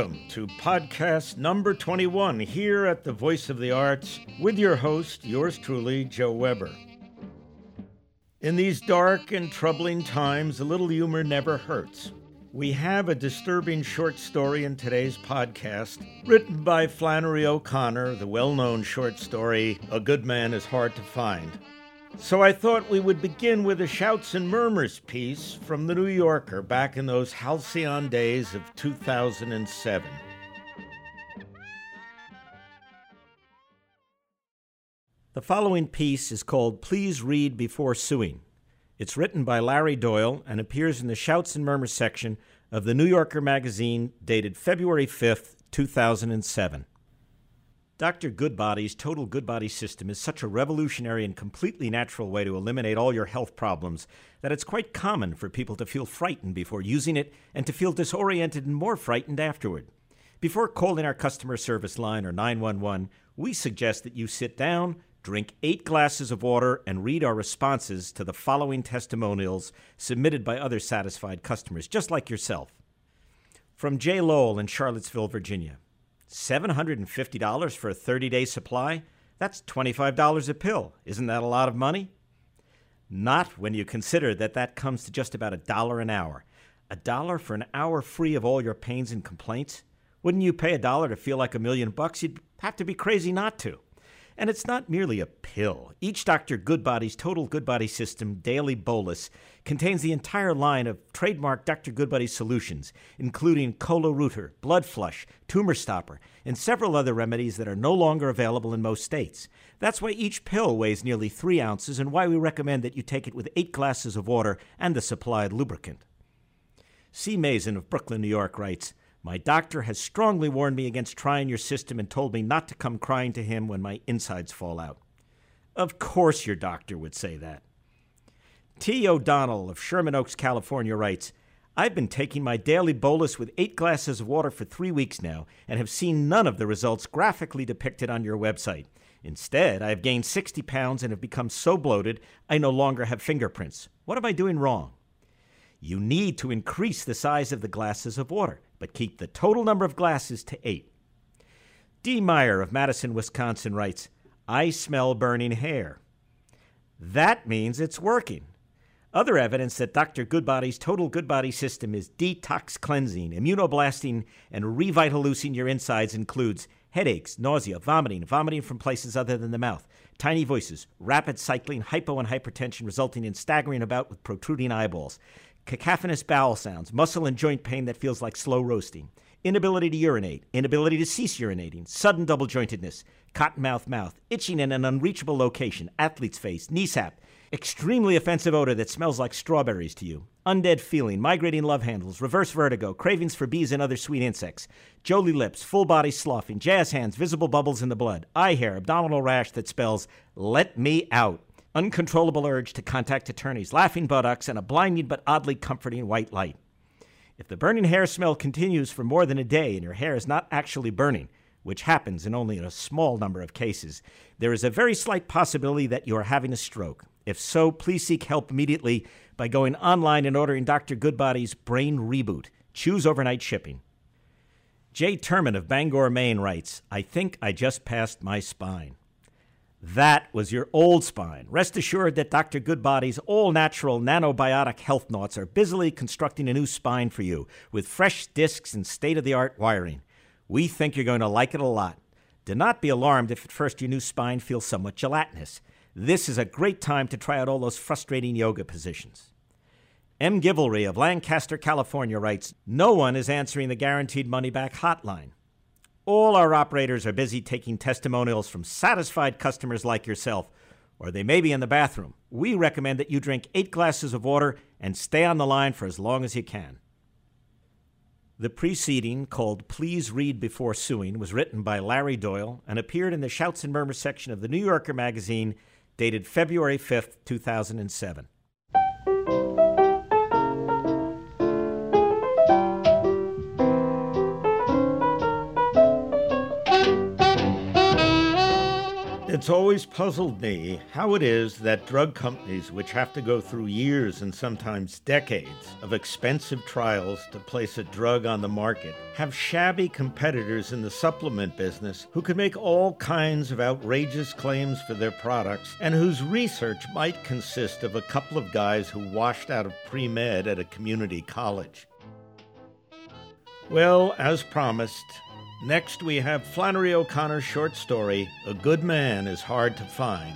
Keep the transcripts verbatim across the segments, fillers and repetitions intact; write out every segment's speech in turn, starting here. Welcome to podcast number twenty-one here at The Voice of the Arts with your host, yours truly, Joe Weber. In these dark and troubling times, a little humor never hurts. We have a disturbing short story in today's podcast, written by Flannery O'Connor, the well-known short story, A Good Man is Hard to Find. So I thought we would begin with a Shouts and Murmurs piece from The New Yorker back in those halcyon days of two thousand seven. The following piece is called Please Read Before Suing. It's written by Larry Doyle and appears in the Shouts and Murmurs section of The New Yorker magazine dated February fifth, two thousand seven. Doctor Goodbody's Total Goodbody System is such a revolutionary and completely natural way to eliminate all your health problems that it's quite common for people to feel frightened before using it and to feel disoriented and more frightened afterward. Before calling our customer service line or nine one one, we suggest that you sit down, drink eight glasses of water, and read our responses to the following testimonials submitted by other satisfied customers, just like yourself. From Jay Lowell in Charlottesville, Virginia. seven hundred fifty dollars for a thirty-day supply? That's twenty-five dollars a pill. Isn't that a lot of money? Not when you consider that that comes to just about a dollar an hour. A dollar for an hour free of all your pains and complaints? Wouldn't you pay a dollar to feel like a million bucks? You'd have to be crazy not to. And it's not merely a pill. Each Doctor Goodbody's Total Goodbody System Daily Bolus contains the entire line of trademark Doctor Goodbody solutions, including Colo-Rooter, Blood Flush, Tumor Stopper, and several other remedies that are no longer available in most states. That's why each pill weighs nearly three ounces and why we recommend that you take it with eight glasses of water and the supplied lubricant. C. Mason of Brooklyn, New York writes, "My doctor has strongly warned me against trying your system and told me not to come crying to him when my insides fall out." Of course your doctor would say that. T. O'Donnell of Sherman Oaks, California writes, "I've been taking my daily bolus with eight glasses of water for three weeks now and have seen none of the results graphically depicted on your website. Instead, I have gained sixty pounds and have become so bloated I no longer have fingerprints. What am I doing wrong?" You need to increase the size of the glasses of water, but keep the total number of glasses to eight. D. Meyer of Madison, Wisconsin writes, "I smell burning hair." That means it's working. Other evidence that Doctor Goodbody's Total Goodbody System is detox cleansing, immunoblasting, and revitalucing your insides includes headaches, nausea, vomiting, vomiting from places other than the mouth, tiny voices, rapid cycling, hypo and hypertension resulting in staggering about with protruding eyeballs, cacophonous bowel sounds, muscle and joint pain that feels like slow roasting, inability to urinate, inability to cease urinating, sudden double-jointedness, cottonmouth mouth, itching in an unreachable location, athlete's face, knee-sap, extremely offensive odor that smells like strawberries to you, undead feeling, migrating love handles, reverse vertigo, cravings for bees and other sweet insects, jolly lips, full-body sloughing, jazz hands, visible bubbles in the blood, eye hair, abdominal rash that spells, "Let me out." Uncontrollable urge to contact attorneys, laughing buttocks, and a blinding but oddly comforting white light. If the burning hair smell continues for more than a day and your hair is not actually burning, which happens in only a small number of cases, there is a very slight possibility that you are having a stroke. If so, please seek help immediately by going online and ordering Doctor Goodbody's Brain Reboot. Choose overnight shipping. Jay Terman of Bangor, Maine writes, "I think I just passed my spine." That was your old spine. Rest assured that Doctor Goodbody's all-natural nanobiotic health noughts are busily constructing a new spine for you with fresh discs and state-of-the-art wiring. We think you're going to like it a lot. Do not be alarmed if at first your new spine feels somewhat gelatinous. This is a great time to try out all those frustrating yoga positions. M. Givelry of Lancaster, California writes, "No one is answering the guaranteed money-back hotline. All our operators are busy taking testimonials from satisfied customers like yourself, or they may be in the bathroom. We recommend that you drink eight glasses of water and stay on the line for as long as you can." The preceding, called Please Read Before Suing, was written by Larry Doyle and appeared in the Shouts and Murmurs section of The New Yorker magazine dated February fifth, two thousand seven. It's always puzzled me how it is that drug companies, which have to go through years and sometimes decades of expensive trials to place a drug on the market, have shabby competitors in the supplement business who can make all kinds of outrageous claims for their products and whose research might consist of a couple of guys who washed out of pre-med at a community college. Well, as promised, next, we have Flannery O'Connor's short story, A Good Man is Hard to Find.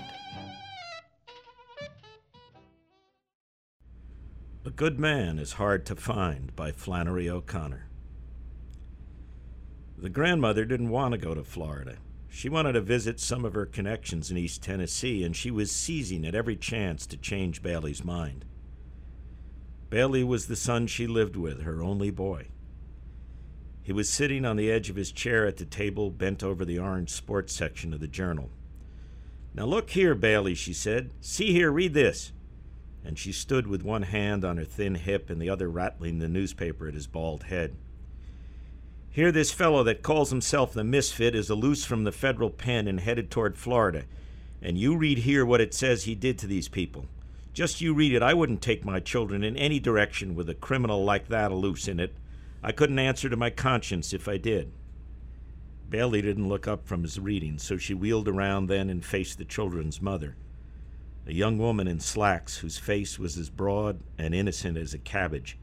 A Good Man is Hard to Find by Flannery O'Connor. The grandmother didn't want to go to Florida. She wanted to visit some of her connections in East Tennessee, and she was seizing at every chance to change Bailey's mind. Bailey was the son she lived with, her only boy. He was sitting on the edge of his chair at the table, bent over the orange sports section of the journal. "Now look here, Bailey," she said. "See here, read this." And she stood with one hand on her thin hip and the other rattling the newspaper at his bald head. "Here this fellow that calls himself the Misfit is loose from the federal pen and headed toward Florida. And you read here what it says he did to these people. Just you read it. I wouldn't take my children in any direction with a criminal like that loose in it. I couldn't answer to my conscience if I did." Bailey didn't look up from his reading, so she wheeled around then and faced the children's mother, a young woman in slacks whose face was as broad and innocent as a cabbage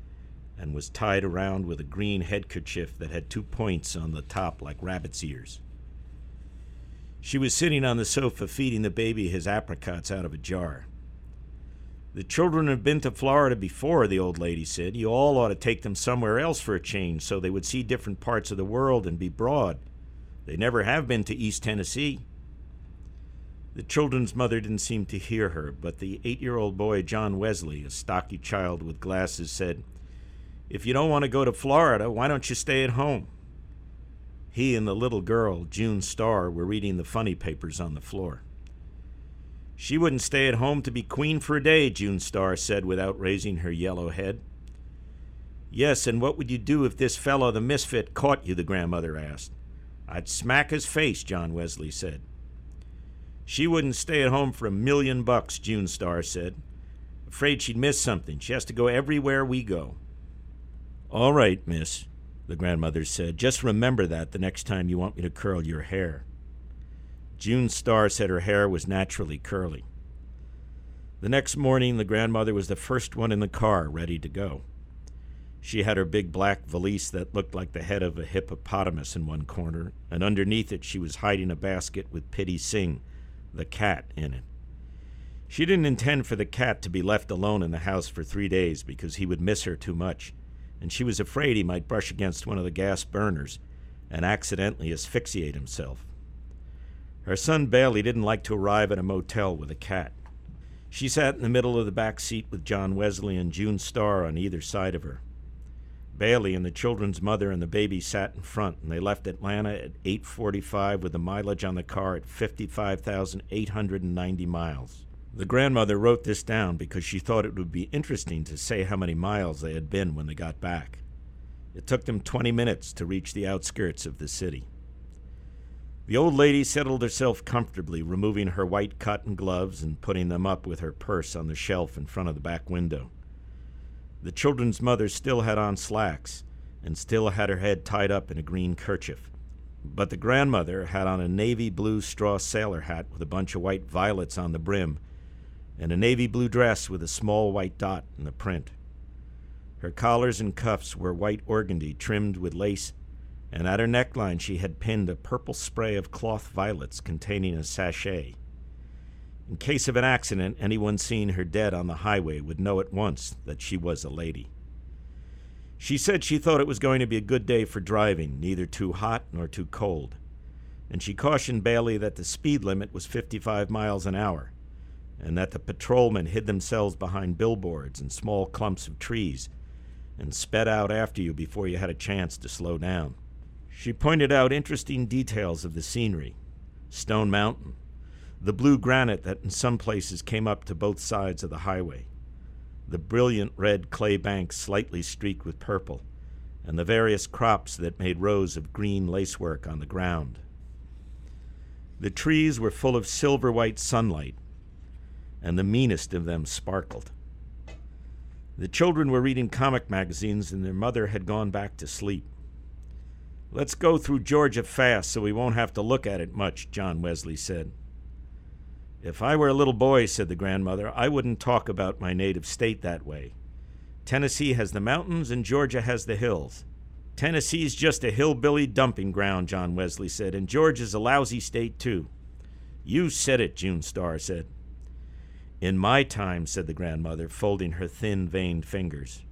and was tied around with a green headkerchief that had two points on the top like rabbit's ears. She was sitting on the sofa feeding the baby his apricots out of a jar. "The children have been to Florida before," the old lady said. "You all ought to take them somewhere else for a change so they would see different parts of the world and be broad. They never have been to East Tennessee." The children's mother didn't seem to hear her, but the eight-year-old boy, John Wesley, a stocky child with glasses, said, "If you don't want to go to Florida, why don't you stay at home?" He and the little girl, June Starr, were reading the funny papers on the floor. "She wouldn't stay at home to be queen for a day," June Starr said without raising her yellow head. "Yes, and what would you do if this fellow, the Misfit, caught you?" the grandmother asked. "I'd smack his face," John Wesley said. "She wouldn't stay at home for a million bucks," June Starr said. "Afraid she'd miss something. She has to go everywhere we go." "All right, miss," the grandmother said. "Just remember that the next time you want me to curl your hair." June Starr said her hair was naturally curly. The next morning, the grandmother was the first one in the car, ready to go. She had her big black valise that looked like the head of a hippopotamus in one corner, and underneath it she was hiding a basket with Pitti Singh, the cat, in it. She didn't intend for the cat to be left alone in the house for three days because he would miss her too much, and she was afraid he might brush against one of the gas burners and accidentally asphyxiate himself. Her son Bailey didn't like to arrive at a motel with a cat. She sat in the middle of the back seat with John Wesley and June Starr on either side of her. Bailey and the children's mother and the baby sat in front, and they left Atlanta at eight forty-five with the mileage on the car at fifty-five thousand eight hundred ninety miles. The grandmother wrote this down because she thought it would be interesting to say how many miles they had been when they got back. It took them twenty minutes to reach the outskirts of the city. The old lady settled herself comfortably, removing her white cotton gloves and putting them up with her purse on the shelf in front of the back window. The children's mother still had on slacks and still had her head tied up in a green kerchief, but the grandmother had on a navy blue straw sailor hat with a bunch of white violets on the brim and a navy blue dress with a small white dot in the print. Her collars and cuffs were white organdie trimmed with lace, and at her neckline she had pinned a purple spray of cloth violets containing a sachet. In case of an accident, anyone seeing her dead on the highway would know at once that she was a lady. She said she thought it was going to be a good day for driving, neither too hot nor too cold, and she cautioned Bailey that the speed limit was fifty-five miles an hour, and that the patrolmen hid themselves behind billboards and small clumps of trees and sped out after you before you had a chance to slow down. She pointed out interesting details of the scenery: Stone Mountain, the blue granite that in some places came up to both sides of the highway, the brilliant red clay banks slightly streaked with purple, and the various crops that made rows of green lacework on the ground. The trees were full of silver-white sunlight, and the meanest of them sparkled. The children were reading comic magazines, and their mother had gone back to sleep. "Let's go through Georgia fast so we won't have to look at it much," John Wesley said. "If I were a little boy," said the grandmother, "I wouldn't talk about my native state that way. Tennessee has the mountains and Georgia has the hills." "Tennessee's just a hillbilly dumping ground," John Wesley said, "and Georgia's a lousy state too." "You said it," June Starr said. "In my time," said the grandmother, folding her thin, veined fingers,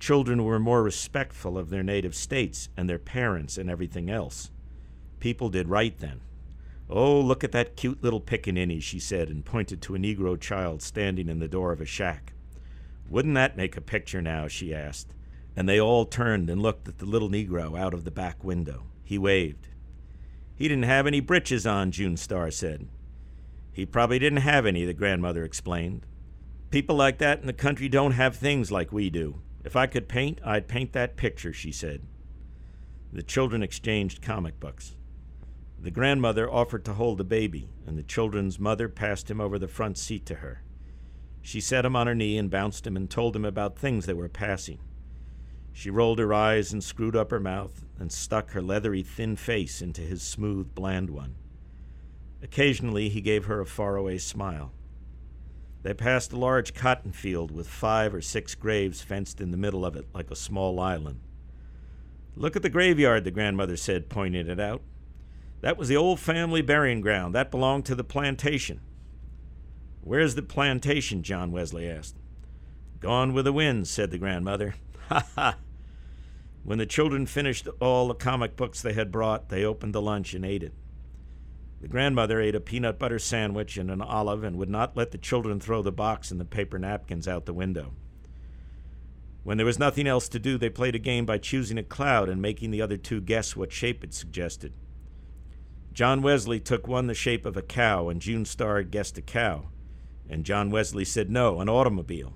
"children were more respectful of their native states and their parents and everything else. People did right then. Oh, look at that cute little pickaninny," she said, and pointed to a Negro child standing in the door of a shack. "Wouldn't that make a picture now?" she asked, and they all turned and looked at the little Negro out of the back window. He waved. "He didn't have any britches on," June Starr said. "He probably didn't have any," the grandmother explained. "People like that in the country don't have things like we do. If I could paint, I'd paint that picture," she said. The children exchanged comic books. The grandmother offered to hold the baby, and the children's mother passed him over the front seat to her. She set him on her knee and bounced him and told him about things that were passing. She rolled her eyes and screwed up her mouth and stuck her leathery thin face into his smooth, bland one. Occasionally he gave her a faraway smile. They passed a large cotton field with five or six graves fenced in the middle of it like a small island. "Look at the graveyard," the grandmother said, pointing it out. "That was the old family burying ground. That belonged to the plantation." "Where's the plantation?" John Wesley asked. "Gone with the wind," said the grandmother. "Ha ha." When the children finished all the comic books they had brought, they opened the lunch and ate it. The grandmother ate a peanut butter sandwich and an olive and would not let the children throw the box and the paper napkins out the window. When there was nothing else to do, they played a game by choosing a cloud and making the other two guess what shape it suggested. John Wesley took one the shape of a cow, and June Starr guessed a cow. And John Wesley said, "No, an automobile."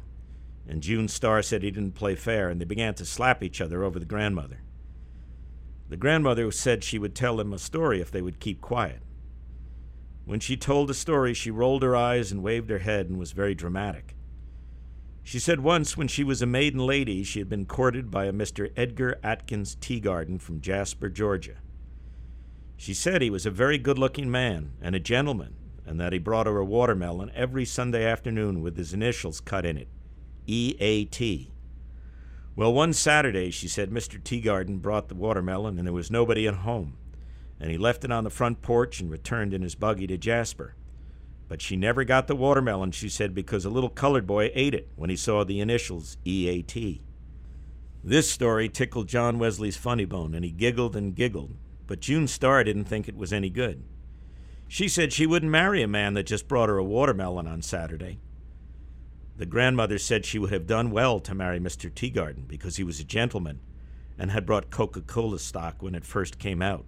And June Starr said he didn't play fair, and they began to slap each other over the grandmother. The grandmother said she would tell them a story if they would keep quiet. When she told the story, she rolled her eyes and waved her head and was very dramatic. She said once when she was a maiden lady, she had been courted by a Mister Edgar Atkins Teagarden from Jasper, Georgia. She said he was a very good-looking man and a gentleman, and that he brought her a watermelon every Sunday afternoon with his initials cut in it, E A T. Well, one Saturday, she said, Mister Teagarden brought the watermelon and there was nobody at home, and he left it on the front porch and returned in his buggy to Jasper. But she never got the watermelon, she said, because a little colored boy ate it when he saw the initials E A T. This story tickled John Wesley's funny bone, and he giggled and giggled. But June Starr didn't think it was any good. She said she wouldn't marry a man that just brought her a watermelon on Saturday. The grandmother said she would have done well to marry Mister Teagarden because he was a gentleman and had brought Coca-Cola stock when it first came out,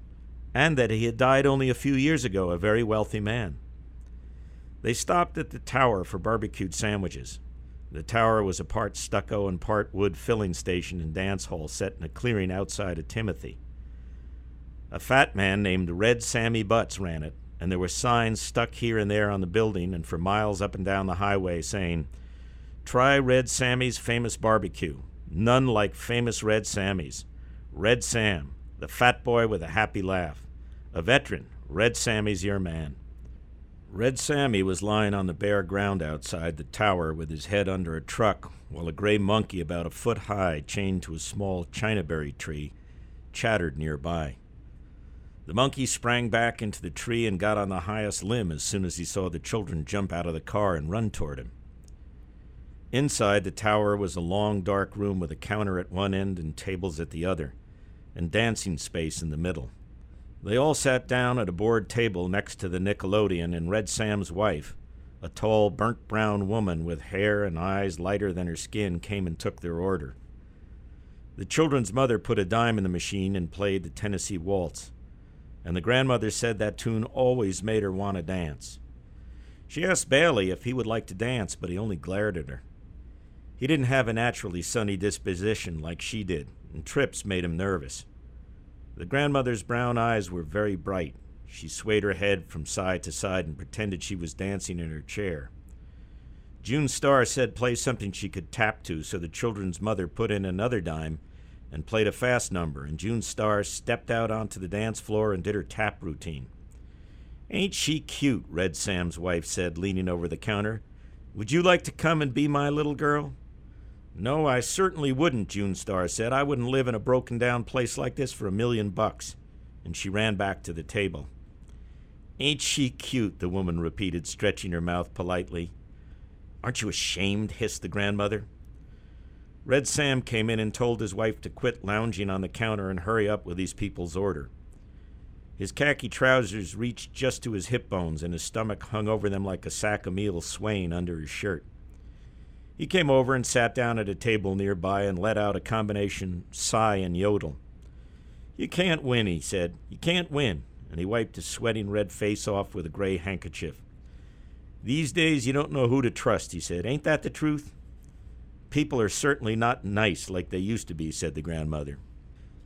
and that he had died only a few years ago, a very wealthy man. They stopped at the Tower for barbecued sandwiches. The Tower was a part stucco and part wood filling station and dance hall set in a clearing outside of Timothy. A fat man named Red Sammy Butts ran it, and there were signs stuck here and there on the building and for miles up and down the highway saying, "Try Red Sammy's famous barbecue. None like famous Red Sammy's. Red Sam, the fat boy with a happy laugh. A veteran, Red Sammy's your man." Red Sammy was lying on the bare ground outside the Tower with his head under a truck, while a gray monkey about a foot high chained to a small chinaberry tree chattered nearby. The monkey sprang back into the tree and got on the highest limb as soon as he saw the children jump out of the car and run toward him. Inside the Tower was a long, dark room with a counter at one end and tables at the other, and dancing space in the middle. They all sat down at a board table next to the Nickelodeon, and Red Sam's wife, a tall, burnt-brown woman with hair and eyes lighter than her skin, came and took their order. The children's mother put a dime in the machine and played the Tennessee Waltz, and the grandmother said that tune always made her want to dance. She asked Bailey if he would like to dance, but he only glared at her. He didn't have a naturally sunny disposition like she did, and trips made him nervous. The grandmother's brown eyes were very bright, She swayed her head from side to side and pretended she was dancing in her chair. June Starr said play something she could tap to, so the children's mother put in another dime and played a fast number, and June Starr stepped out onto the dance floor and did her tap routine. "Ain't she cute," Red Sam's wife said, leaning over the counter. "Would you like to come and be my little girl?" "No, I certainly wouldn't," June Starr said. "I wouldn't live in a broken-down place like this for a million bucks." And she ran back to the table. "Ain't she cute," the woman repeated, stretching her mouth politely. "Aren't you ashamed?" hissed the grandmother. Red Sam came in and told his wife to quit lounging on the counter and hurry up with these people's order. His khaki trousers reached just to his hip bones, and his stomach hung over them like a sack of meal swaying under his shirt. He came over and sat down at a table nearby and let out a combination sigh and yodel. "You can't win," he said. "You can't win," and he wiped his sweating red face off with a gray handkerchief. "These days you don't know who to trust," he said. "Ain't that the truth?" "People are certainly not nice like they used to be," said the grandmother.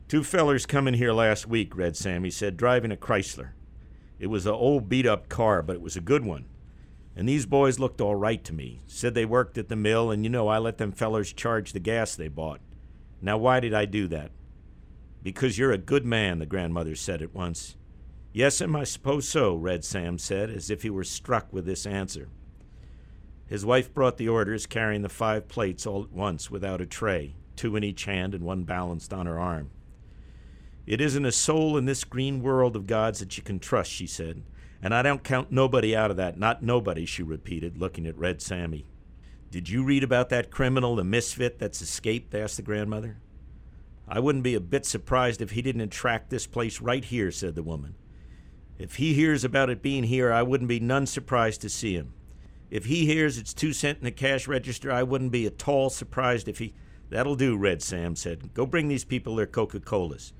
"Two fellers come in here last week," Red Sammy said, "driving a Chrysler. It was an old beat-up car, but it was a good one. And these boys looked all right to me. Said they worked at the mill, and you know I let them fellers charge the gas they bought. Now why did I do that?" "Because you're a good man," the grandmother said at once. "Yes'm, I suppose so," Red Sam said, as if he were struck with this answer. His wife brought the orders, carrying the five plates all at once without a tray, two in each hand and one balanced on her arm. "It isn't a soul in this green world of God's that you can trust," she said. "And I don't count nobody out of that, not nobody," she repeated, looking at Red Sammy. "Did you read about that criminal, the misfit, that's escaped?" asked the grandmother. "I wouldn't be a bit surprised if he didn't attract this place right here," said the woman. "If he hears about it being here, I wouldn't be none surprised to see him. If he hears it's two cent in the cash register, I wouldn't be at all surprised if he—" "That'll do," Red Sam said. "Go bring these people their Coca-Colas."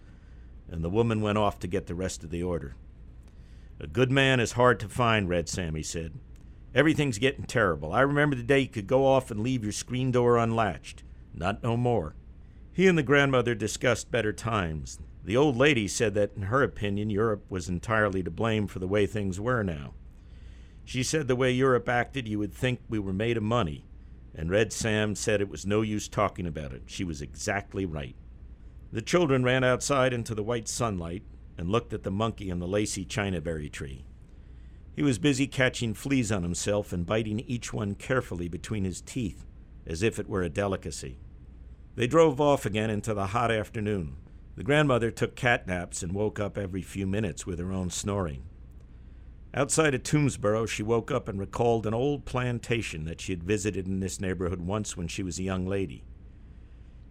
And the woman went off to get the rest of the order. "A good man is hard to find," Red Sammy said. "Everything's getting terrible. I remember the day you could go off and leave your screen door unlatched. Not no more." He and the grandmother discussed better times. The old lady said that, in her opinion, Europe was entirely to blame for the way things were now. She said the way Europe acted, you would think we were made of money, and Red Sam said it was no use talking about it. She was exactly right. The children ran outside into the white sunlight and looked at the monkey in the lacy chinaberry tree. He was busy catching fleas on himself and biting each one carefully between his teeth, as if it were a delicacy. They drove off again into the hot afternoon. The grandmother took cat naps and woke up every few minutes with her own snoring. Outside of Toomsboro, she woke up and recalled an old plantation that she had visited in this neighborhood once when she was a young lady.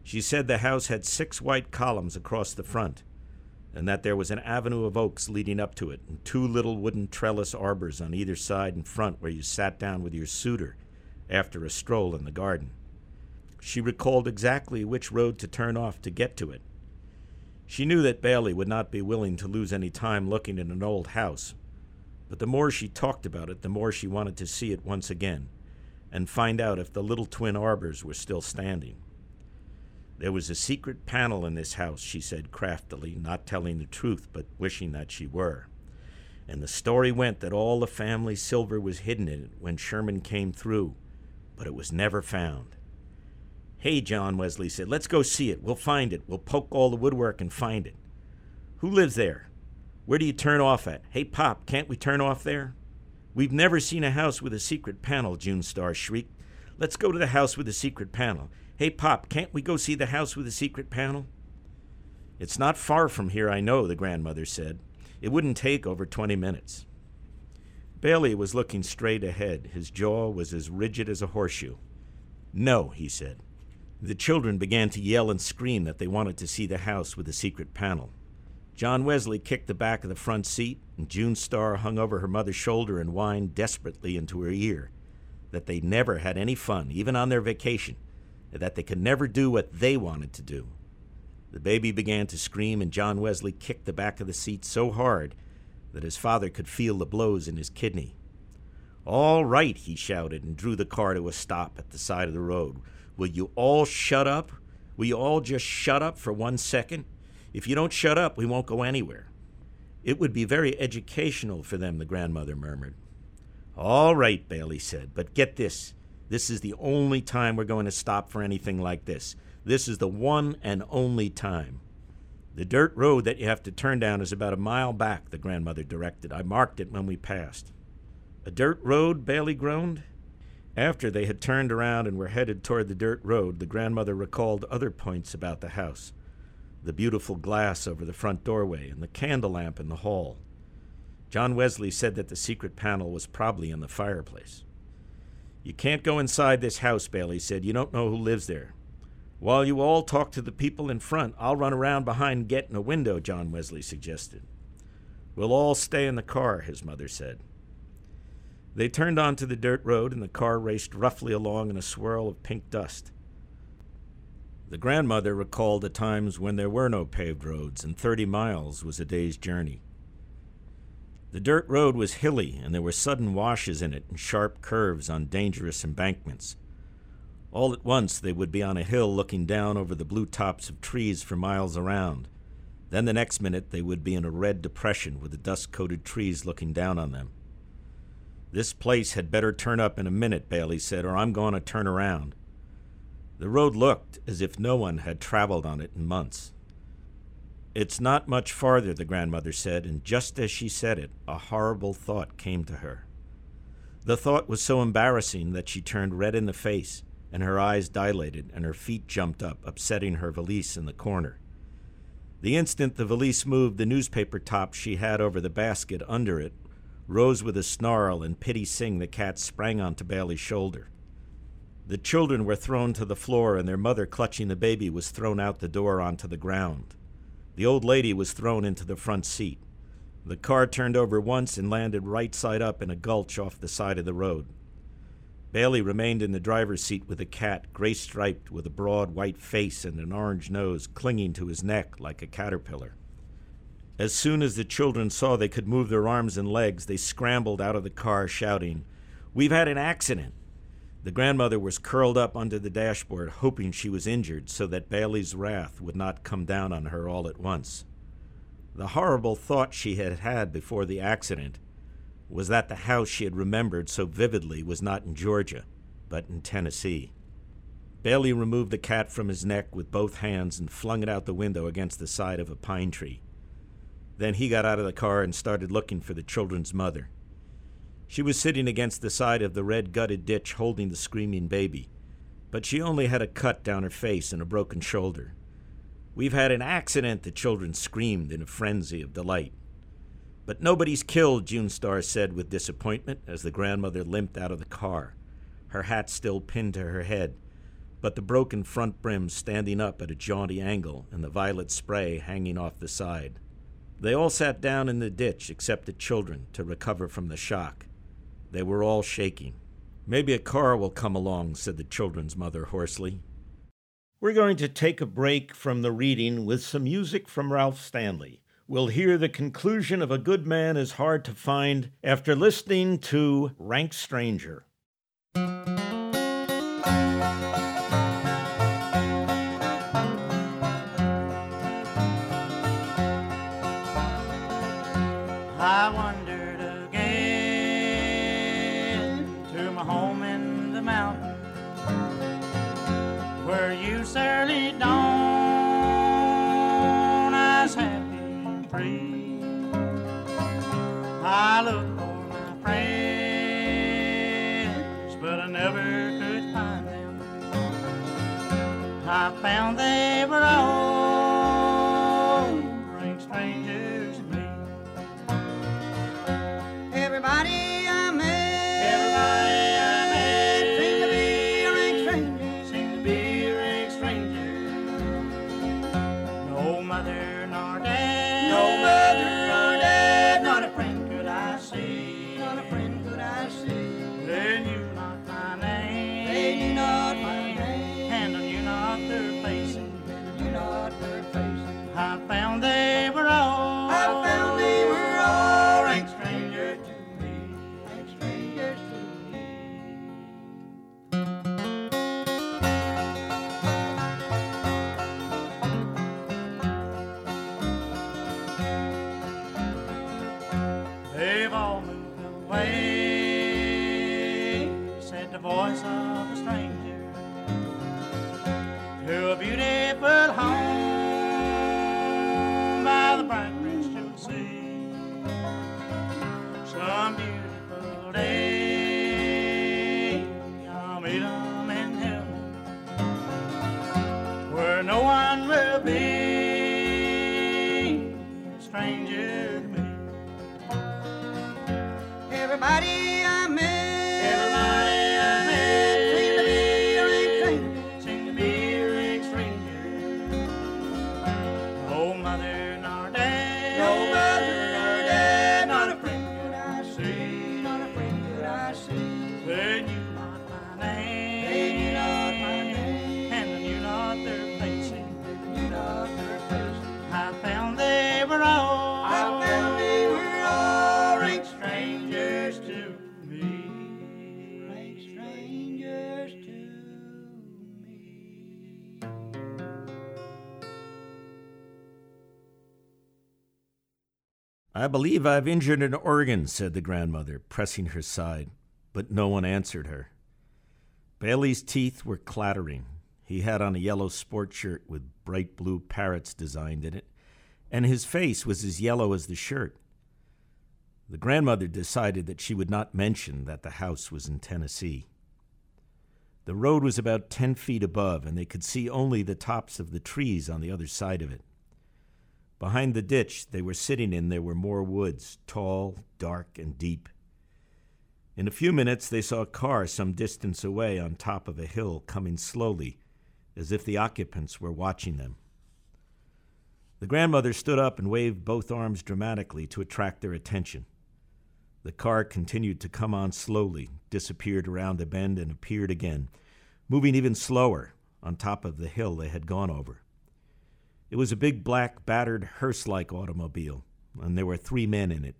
She said the house had six white columns across the front, and that there was an avenue of oaks leading up to it, and two little wooden trellis arbors on either side and front where you sat down with your suitor after a stroll in the garden. She recalled exactly which road to turn off to get to it. She knew that Bailey would not be willing to lose any time looking at an old house, but the more she talked about it, the more she wanted to see it once again and find out if the little twin arbors were still standing. "There was a secret panel in this house," she said craftily, not telling the truth but wishing that she were. "And the story went that all the family silver was hidden in it when Sherman came through, but it was never found." "Hey," John Wesley said, "let's go see it. We'll find it. We'll poke all the woodwork and find it. Who lives there? Where do you turn off at? Hey, Pop, can't we turn off there?" "We've never seen a house with a secret panel," June Starr shrieked. "Let's go to the house with a secret panel. Hey, Pop, can't we go see the house with a secret panel?" "It's not far from here, I know," the grandmother said. "It wouldn't take over twenty minutes." Bailey was looking straight ahead. His jaw was as rigid as a horseshoe. "No," he said. The children began to yell and scream that they wanted to see the house with a secret panel. John Wesley kicked the back of the front seat, and June Starr hung over her mother's shoulder and whined desperately into her ear that they never had any fun, even on their vacation, and that they could never do what they wanted to do. The baby began to scream, and John Wesley kicked the back of the seat so hard that his father could feel the blows in his kidney. "All right," he shouted, and drew the car to a stop at the side of the road. "Will you all shut up? Will you all just shut up for one second? If you don't shut up, we won't go anywhere." It would be very educational for them, the grandmother murmured. All right, Bailey said, but get this. This is the only time we're going to stop for anything like this. This is the one and only time. The dirt road that you have to turn down is about a mile back, the grandmother directed. I marked it when we passed. A dirt road, Bailey groaned. After they had turned around and were headed toward the dirt road, the grandmother recalled other points about the house. The beautiful glass over the front doorway and the candle lamp in the hall. John Wesley said that the secret panel was probably in the fireplace. You can't go inside this house, Bailey said. You don't know who lives there. While you all talk to the people in front, I'll run around behind and get in a window, John Wesley suggested. We'll all stay in the car, his mother said. They turned onto the dirt road and the car raced roughly along in a swirl of pink dust. The grandmother recalled the times when there were no paved roads and thirty miles was a day's journey. The dirt road was hilly and there were sudden washes in it and sharp curves on dangerous embankments. All at once they would be on a hill looking down over the blue tops of trees for miles around. Then the next minute they would be in a red depression with the dust-coated trees looking down on them. This place had better turn up in a minute, Bailey said, or I'm going to turn around. The road looked as if no one had traveled on it in months. It's not much farther, the grandmother said, and just as she said it, a horrible thought came to her. The thought was so embarrassing that she turned red in the face, and her eyes dilated, and her feet jumped up, upsetting her valise in the corner. The instant the valise moved, the newspaper top she had over the basket under it rose with a snarl, and Pitti Singh the cat sprang onto Bailey's shoulder. The children were thrown to the floor, and their mother, clutching the baby, was thrown out the door onto the ground. The old lady was thrown into the front seat. The car turned over once and landed right side up in a gulch off the side of the road. Bailey remained in the driver's seat with the cat, gray-striped, with a broad white face and an orange nose clinging to his neck like a caterpillar. As soon as the children saw they could move their arms and legs, they scrambled out of the car, shouting, "We've had an accident!" The grandmother was curled up under the dashboard, hoping she was injured so that Bailey's wrath would not come down on her all at once. The horrible thought she had had before the accident was that the house she had remembered so vividly was not in Georgia, but in Tennessee. Bailey removed the cat from his neck with both hands and flung it out the window against the side of a pine tree. Then he got out of the car and started looking for the children's mother. She was sitting against the side of the red-gutted ditch holding the screaming baby, but she only had a cut down her face and a broken shoulder. "We've had an accident," the children screamed in a frenzy of delight. "But nobody's killed," June Star said with disappointment as the grandmother limped out of the car, her hat still pinned to her head, but the broken front brim standing up at a jaunty angle and the violet spray hanging off the side. They all sat down in the ditch except the children to recover from the shock. They were all shaking. "Maybe a car will come along," said the children's mother hoarsely. We're going to take a break from the reading with some music from Ralph Stanley. We'll hear the conclusion of A Good Man Is Hard to Find after listening to Ranked Stranger. I wandered home in the mountain, where you surely dawn as happy and free. I looked for my friends, but I never could find them. I found they were all rank strangers to me. Everybody the voice of a stranger to a beautiful home by the bright Bristol sea. Some beautiful day I'll meet them in heaven, where no one will be a stranger to me. Everybody I believe I've injured an organ, said the grandmother, pressing her side, but no one answered her. Bailey's teeth were clattering. He had on a yellow sport shirt with bright blue parrots designed in it, and his face was as yellow as the shirt. The grandmother decided that she would not mention that the house was in Tennessee. The road was about ten feet above, and they could see only the tops of the trees on the other side of it. Behind the ditch they were sitting in, there were more woods, tall, dark, and deep. In a few minutes they saw a car some distance away on top of a hill coming slowly, as if the occupants were watching them. The grandmother stood up and waved both arms dramatically to attract their attention. The car continued to come on slowly, disappeared around a bend and appeared again, moving even slower on top of the hill they had gone over. It was a big, black, battered, hearse-like automobile, and there were three men in it.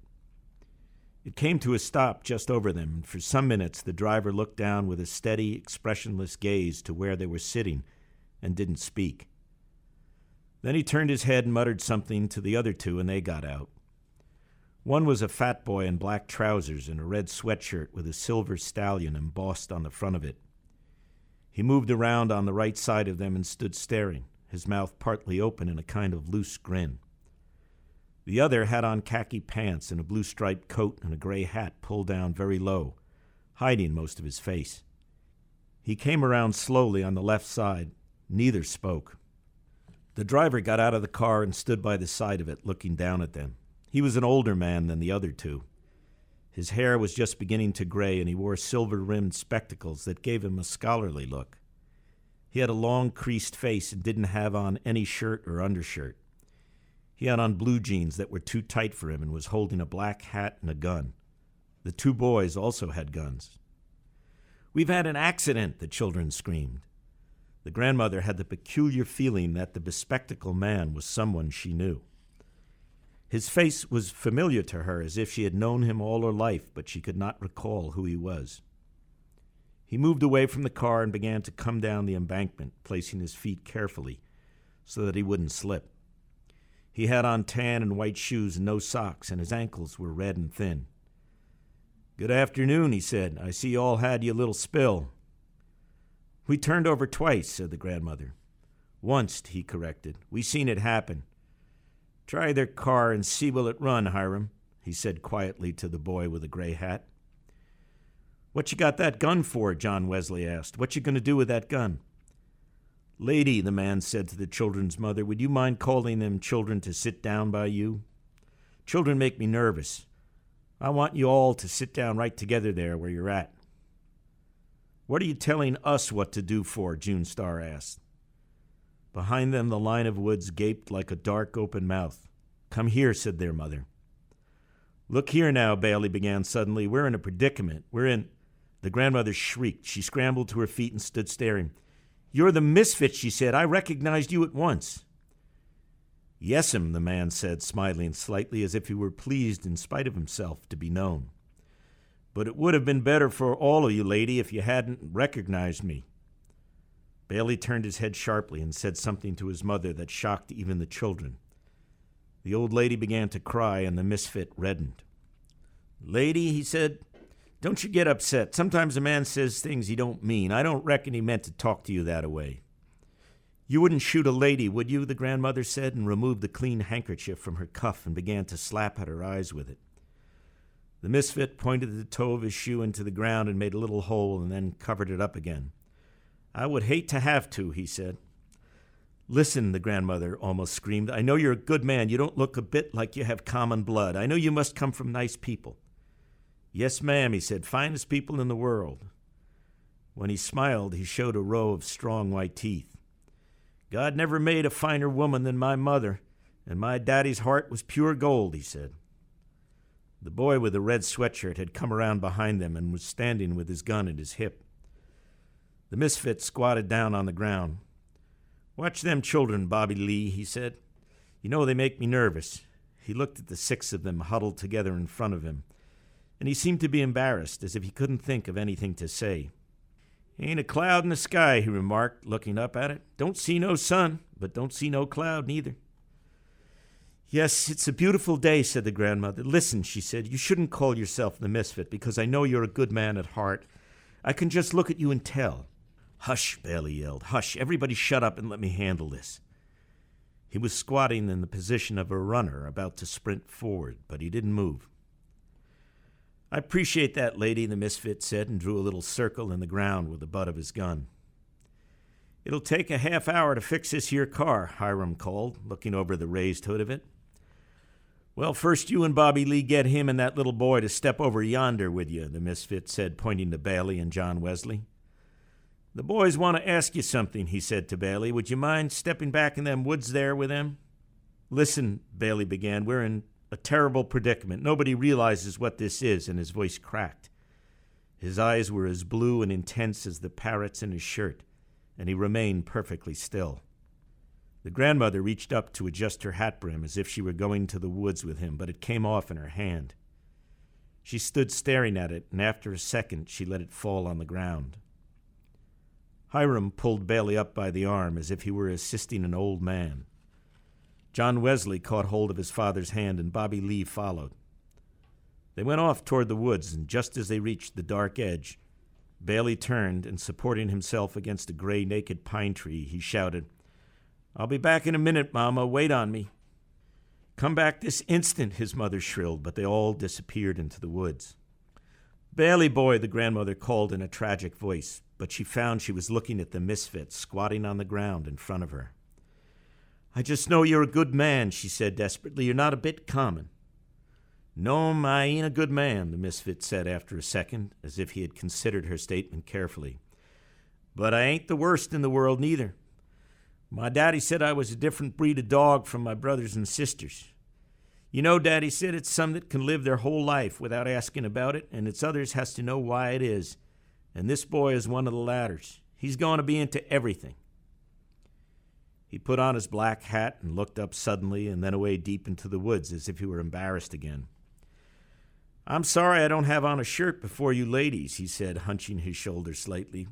It came to a stop just over them, and for some minutes the driver looked down with a steady, expressionless gaze to where they were sitting and didn't speak. Then he turned his head and muttered something to the other two, and they got out. One was a fat boy in black trousers and a red sweatshirt with a silver stallion embossed on the front of it. He moved around on the right side of them and stood staring, his mouth partly open in a kind of loose grin. The other had on khaki pants and a blue-striped coat and a gray hat pulled down very low, hiding most of his face. He came around slowly on the left side. Neither spoke. The driver got out of the car and stood by the side of it, looking down at them. He was an older man than the other two. His hair was just beginning to gray, and he wore silver-rimmed spectacles that gave him a scholarly look. He had a long, creased face and didn't have on any shirt or undershirt. He had on blue jeans that were too tight for him and was holding a black hat and a gun. The two boys also had guns. "We've had an accident," the children screamed. The grandmother had the peculiar feeling that the bespectacled man was someone she knew. His face was familiar to her, as if she had known him all her life, but she could not recall who he was. He moved away from the car and began to come down the embankment, placing his feet carefully so that he wouldn't slip. He had on tan and white shoes and no socks, and his ankles were red and thin. "Good afternoon," he said. "I see you all had your little spill." "We turned over twice," said the grandmother. "Once," he corrected. "We seen it happen." "Try their car and see will it run, Hiram," he said quietly to the boy with the gray hat. "What you got that gun for?" John Wesley asked. "What you going to do with that gun?" "Lady," the man said to the children's mother, "would you mind calling them children to sit down by you? Children make me nervous. I want you all to sit down right together there where you're at." "What are you telling us what to do for?" June Star asked. Behind them the line of woods gaped like a dark open mouth. "Come here," said their mother. "Look here now," Bailey began suddenly. "We're in a predicament. We're in..." The grandmother shrieked. She scrambled to her feet and stood staring. "You're the misfit," she said. "I recognized you at once." "Yes'm," the man said, smiling slightly, as if he were pleased in spite of himself to be known. "But it would have been better for all of you, lady, if you hadn't recognized me." Bailey turned his head sharply and said something to his mother that shocked even the children. The old lady began to cry, and the misfit reddened. "Lady," he said, Don't you get upset. Sometimes a man says things he don't mean. I don't reckon he meant to talk to you that way. You wouldn't shoot a lady, would you, the grandmother said, and removed the clean handkerchief from her cuff and began to slap at her eyes with it. The misfit pointed the toe of his shoe into the ground and made a little hole and then covered it up again. I would hate to have to, he said. Listen, the grandmother almost screamed. I know you're a good man. You don't look a bit like you have common blood. I know you must come from nice people. Yes, ma'am, he said, finest people in the world. When he smiled, he showed a row of strong white teeth. God never made a finer woman than my mother, and my daddy's heart was pure gold, he said. The boy with the red sweatshirt had come around behind them and was standing with his gun at his hip. The misfit squatted down on the ground. Watch them children, Bobby Lee, he said. You know, they make me nervous. He looked at the six of them huddled together in front of him, and he seemed to be embarrassed, as if he couldn't think of anything to say. Ain't a cloud in the sky, he remarked, looking up at it. Don't see no sun, but don't see no cloud neither. Yes, it's a beautiful day, said the grandmother. Listen, she said, you shouldn't call yourself the misfit, because I know you're a good man at heart. I can just look at you and tell. Hush, Bailey yelled. Hush, everybody shut up and let me handle this. He was squatting in the position of a runner about to sprint forward, but he didn't move. I appreciate that, lady, the misfit said, and drew a little circle in the ground with the butt of his gun. It'll take a half hour to fix this here car, Hiram called, looking over the raised hood of it. Well, first you and Bobby Lee get him and that little boy to step over yonder with you, the misfit said, pointing to Bailey and John Wesley. The boys want to ask you something, he said to Bailey. Would you mind stepping back in them woods there with them? Listen, Bailey began, we're in a terrible predicament. Nobody realizes what this is, and his voice cracked. His eyes were as blue and intense as the parrots in his shirt, and he remained perfectly still. The grandmother reached up to adjust her hat brim as if she were going to the woods with him, but it came off in her hand. She stood staring at it, and after a second she let it fall on the ground. Hiram pulled Bailey up by the arm as if he were assisting an old man. John Wesley caught hold of his father's hand, and Bobby Lee followed. They went off toward the woods, and just as they reached the dark edge, Bailey turned, and supporting himself against a gray, naked pine tree, he shouted, I'll be back in a minute, Mama. Wait on me. Come back this instant, his mother shrilled, but they all disappeared into the woods. Bailey boy, the grandmother called in a tragic voice, but she found she was looking at the misfit squatting on the ground in front of her. I just know you're a good man, she said desperately. You're not a bit common. No'm, I ain't a good man, the misfit said after a second, as if he had considered her statement carefully. But I ain't the worst in the world neither. My daddy said I was a different breed of dog from my brothers and sisters. You know, Daddy said, it's some that can live their whole life without asking about it, and it's others has to know why it is. And this boy is one of the ladders. He's going to be into everything. He put on his black hat and looked up suddenly and then away deep into the woods as if he were embarrassed again. I'm sorry I don't have on a shirt before you ladies, he said, hunching his shoulder slightly.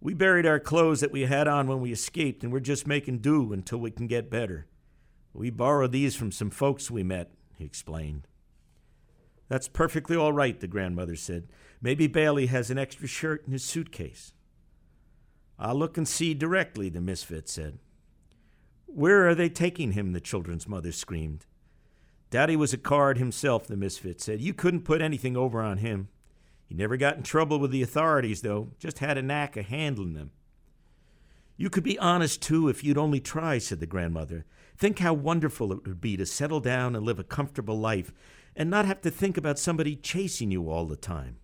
We buried our clothes that we had on when we escaped, and we're just making do until we can get better. We borrowed these from some folks we met, he explained. That's perfectly all right, the grandmother said. Maybe Bailey has an extra shirt in his suitcase. I'll look and see directly, the misfit said. Where are they taking him? The children's mother screamed. Daddy was a card himself, the misfit said. You couldn't put anything over on him. He never got in trouble with the authorities, though, just had a knack of handling them. You could be honest, too, if you'd only try, said the grandmother. Think how wonderful it would be to settle down and live a comfortable life and not have to think about somebody chasing you all the time.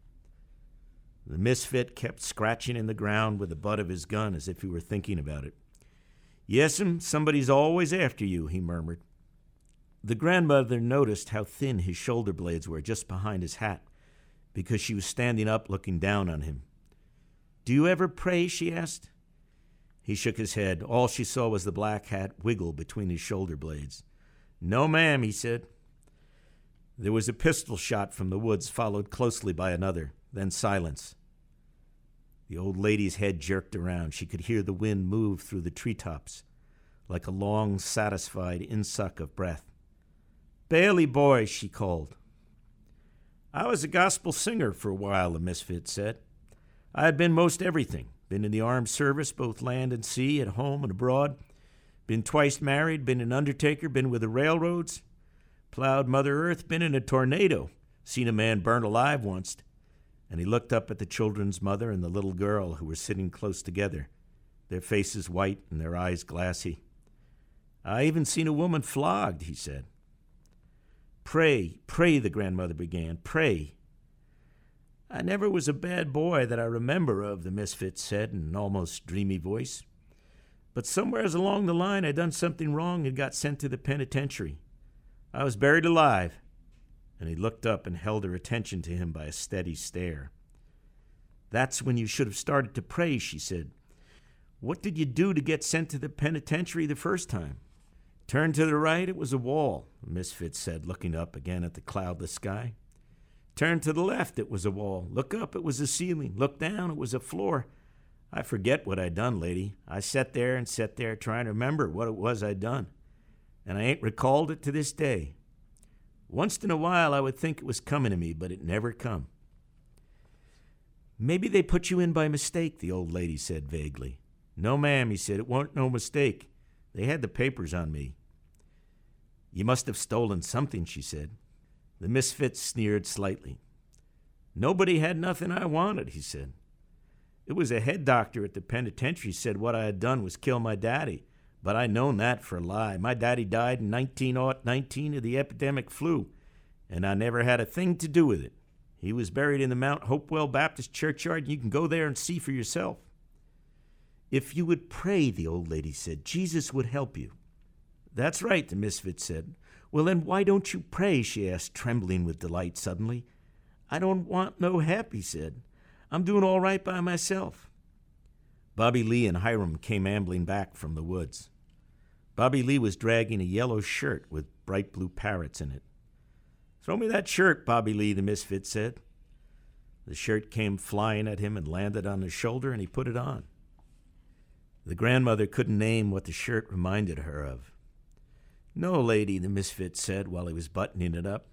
The misfit kept scratching in the ground with the butt of his gun as if he were thinking about it. Yes'm, somebody's always after you, he murmured. The grandmother noticed how thin his shoulder blades were just behind his hat because she was standing up looking down on him. Do you ever pray? She asked. He shook his head. All she saw was the black hat wiggle between his shoulder blades. No, ma'am, he said. There was a pistol shot from the woods followed closely by another, then silence. The old lady's head jerked around. She could hear the wind move through the treetops like a long, satisfied insuck of breath. Bailey boy, she called. I was a gospel singer for a while, the misfit said. I had been most everything, been in the armed service, both land and sea, at home and abroad, been twice married, been an undertaker, been with the railroads, plowed Mother Earth, been in a tornado, seen a man burn alive once. And he looked up at the children's mother and the little girl who were sitting close together, their faces white and their eyes glassy. I even seen a woman flogged, he said. Pray, pray, the grandmother began, pray. I never was a bad boy that I remember of, the misfit said in an almost dreamy voice. But somewheres along the line I done something wrong and got sent to the penitentiary. I was buried alive. And he looked up and held her attention to him by a steady stare. That's when you should have started to pray, she said. What did you do to get sent to the penitentiary the first time? Turn to the right, it was a wall, the misfit said, looking up again at the cloudless sky. Turn to the left, it was a wall. Look up, it was a ceiling. Look down, it was a floor. I forget what I done, lady. I sat there and sat there trying to remember what it was I done. And I ain't recalled it to this day. Once in a while, I would think it was coming to me, but it never come. Maybe they put you in by mistake, the old lady said vaguely. No, ma'am, he said. It warn't no mistake. They had the papers on me. You must have stolen something, she said. The misfit sneered slightly. Nobody had nothing I wanted, he said. It was a head doctor at the penitentiary said what I had done was kill my daddy. But I known that for a lie. My daddy died in nineteen nineteen of the epidemic flu, and I never had a thing to do with it. He was buried in the Mount Hopewell Baptist Churchyard, and you can go there and see for yourself. If you would pray, the old lady said, Jesus would help you. That's right, the misfit said. Well, then why don't you pray, she asked, trembling with delight suddenly. I don't want no help, he said. I'm doing all right by myself. Bobby Lee and Hiram came ambling back from the woods. Bobby Lee was dragging a yellow shirt with bright blue parrots in it. Throw me that shirt, Bobby Lee, the misfit said. The shirt came flying at him and landed on his shoulder, and he put it on. The grandmother couldn't name what the shirt reminded her of. No, lady, the misfit said while he was buttoning it up.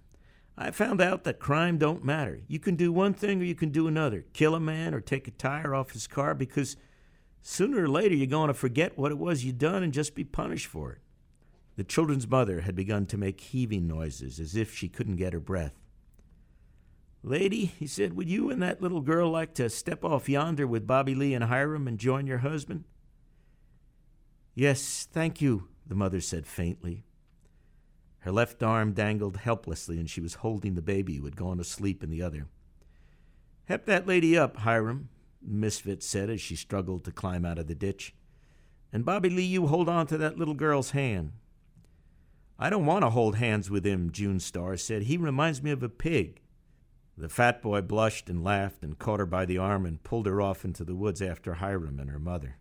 I found out that crime don't matter. You can do one thing or you can do another, kill a man or take a tire off his car, because sooner or later, you're going to forget what it was you done and just be punished for it. The children's mother had begun to make heaving noises, as if she couldn't get her breath. Lady, he said, would you and that little girl like to step off yonder with Bobby Lee and Hiram and join your husband? Yes, thank you, the mother said faintly. Her left arm dangled helplessly, and she was holding the baby who had gone to sleep in the other. Help that lady up, Hiram, misfit said as she struggled to climb out of the ditch. And Bobby Lee, you hold on to that little girl's hand. I don't want to hold hands with him, June Star said. He reminds me of a pig. The fat boy blushed and laughed and caught her by the arm and pulled her off into the woods after Hiram and her mother.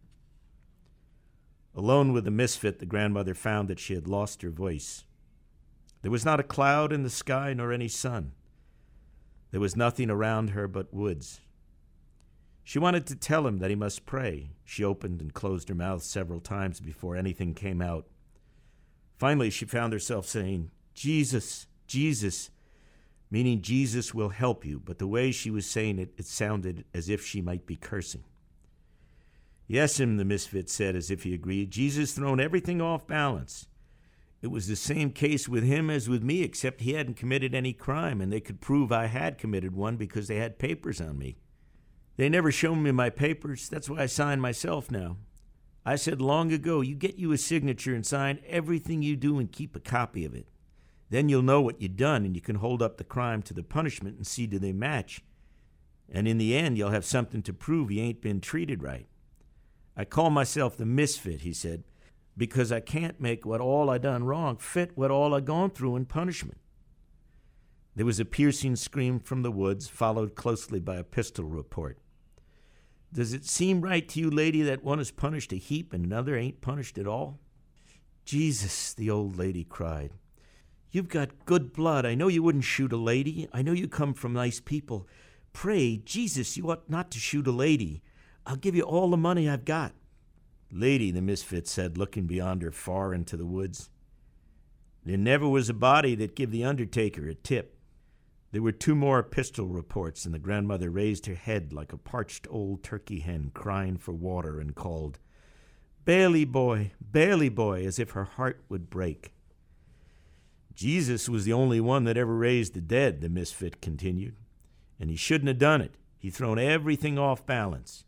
Alone with the misfit, the grandmother found that she had lost her voice. There was not a cloud in the sky nor any sun. There was nothing around her but woods. She wanted to tell him that he must pray. She opened and closed her mouth several times before anything came out. Finally, she found herself saying, Jesus, Jesus, meaning Jesus will help you, but the way she was saying it, it sounded as if she might be cursing. Yes, him, the misfit said as if he agreed. Jesus thrown everything off balance. It was the same case with him as with me, except he hadn't committed any crime, and they could prove I had committed one because they had papers on me. They never shown me my papers. That's why I sign myself now. I said long ago, you get you a signature and sign everything you do and keep a copy of it. Then you'll know what you done, and you can hold up the crime to the punishment and see do they match. And in the end, you'll have something to prove you ain't been treated right. I call myself the misfit, he said, because I can't make what all I done wrong fit what all I gone through in punishment. There was a piercing scream from the woods, followed closely by a pistol report. Does it seem right to you, lady, that one is punished a heap and another ain't punished at all? Jesus, the old lady cried. You've got good blood. I know you wouldn't shoot a lady. I know you come from nice people. Pray, Jesus, you ought not to shoot a lady. I'll give you all the money I've got. Lady, the misfit said, looking beyond her far into the woods. There never was a body that give the undertaker a tip. There were two more pistol reports, and the grandmother raised her head like a parched old turkey hen crying for water and called, "Bailey boy, Bailey boy," as if her heart would break. Jesus was the only one that ever raised the dead, the misfit continued, and he shouldn't have done it. He'd thrown everything off balance.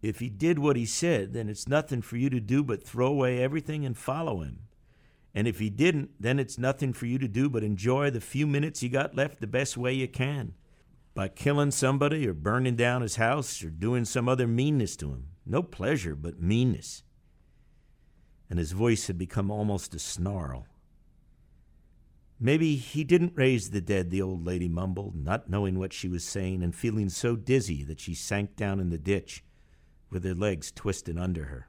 If he did what he said, then it's nothing for you to do but throw away everything and follow him. And if he didn't, then it's nothing for you to do but enjoy the few minutes you got left the best way you can, by killing somebody or burning down his house or doing some other meanness to him. No pleasure, but meanness. And his voice had become almost a snarl. Maybe he didn't raise the dead, the old lady mumbled, not knowing what she was saying and feeling so dizzy that she sank down in the ditch with her legs twisted under her.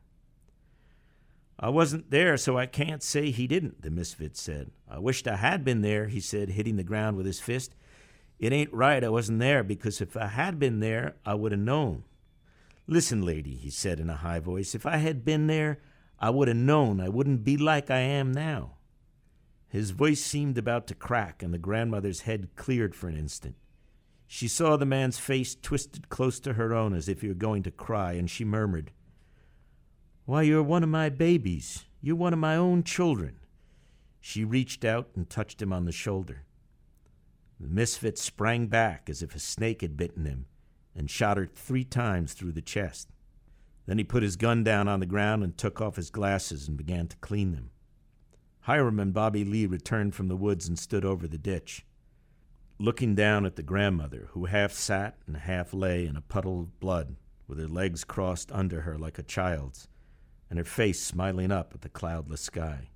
"I wasn't there, so I can't say he didn't," the misfit said. "I wished I had been there," he said, hitting the ground with his fist. "It ain't right I wasn't there, because if I had been there, I would have known." "Listen, lady," he said in a high voice, "if I had been there, I would have known. I wouldn't be like I am now." His voice seemed about to crack, and the grandmother's head cleared for an instant. She saw the man's face twisted close to her own as if he were going to cry, and she murmured, "Why, you're one of my babies. You're one of my own children." She reached out and touched him on the shoulder. The misfit sprang back as if a snake had bitten him and shot her three times through the chest. Then he put his gun down on the ground and took off his glasses and began to clean them. Hiram and Bobby Lee returned from the woods and stood over the ditch, looking down at the grandmother, who half sat and half lay in a puddle of blood, with her legs crossed under her like a child's, and her face smiling up at the cloudless sky.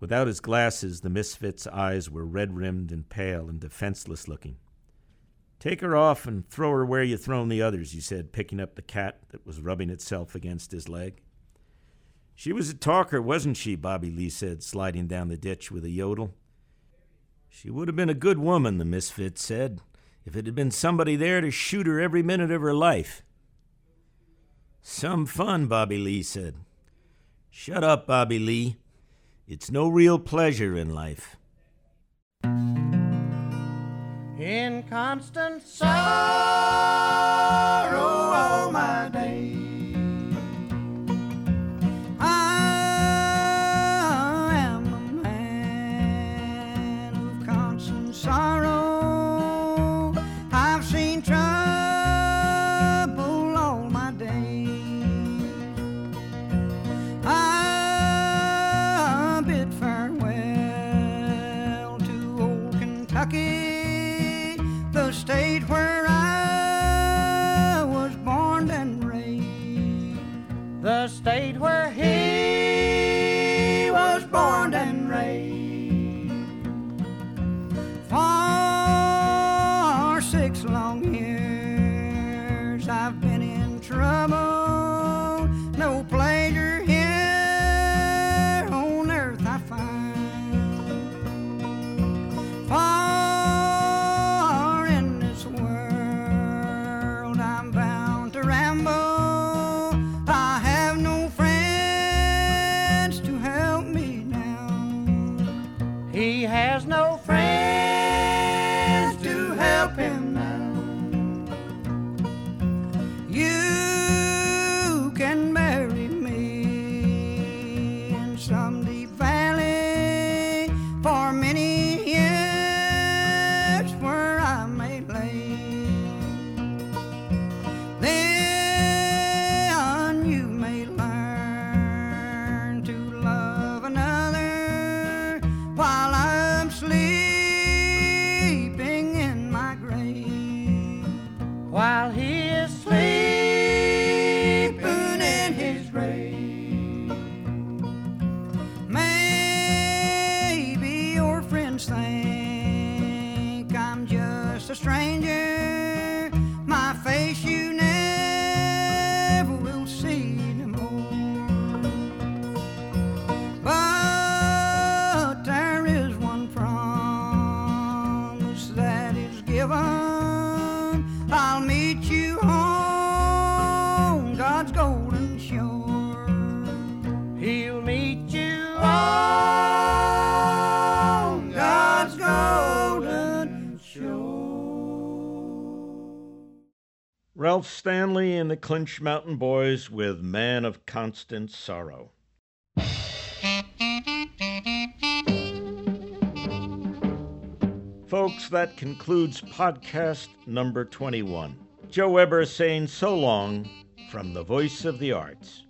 Without his glasses, the misfit's eyes were red-rimmed and pale and defenseless-looking. "Take her off and throw her where you thrown the others," he said, picking up the cat that was rubbing itself against his leg. "She was a talker, wasn't she?" Bobby Lee said, sliding down the ditch with a yodel. "She would have been a good woman," the misfit said, "if it had been somebody there to shoot her every minute of her life." "Some fun," Bobby Lee said. "Shut up, Bobby Lee. It's no real pleasure in life." In constant sorrow all my days, I am a man of constant sorrow. I've seen trouble all my days. I bid farewell to old Kentucky, the state where I was born and raised, the state where meet you on God's golden Ralph Stanley and the Clinch Mountain Boys with Man of Constant Sorrow. Folks, that concludes podcast number twenty-one. Joe Weber saying so long from The Voice of the Arts.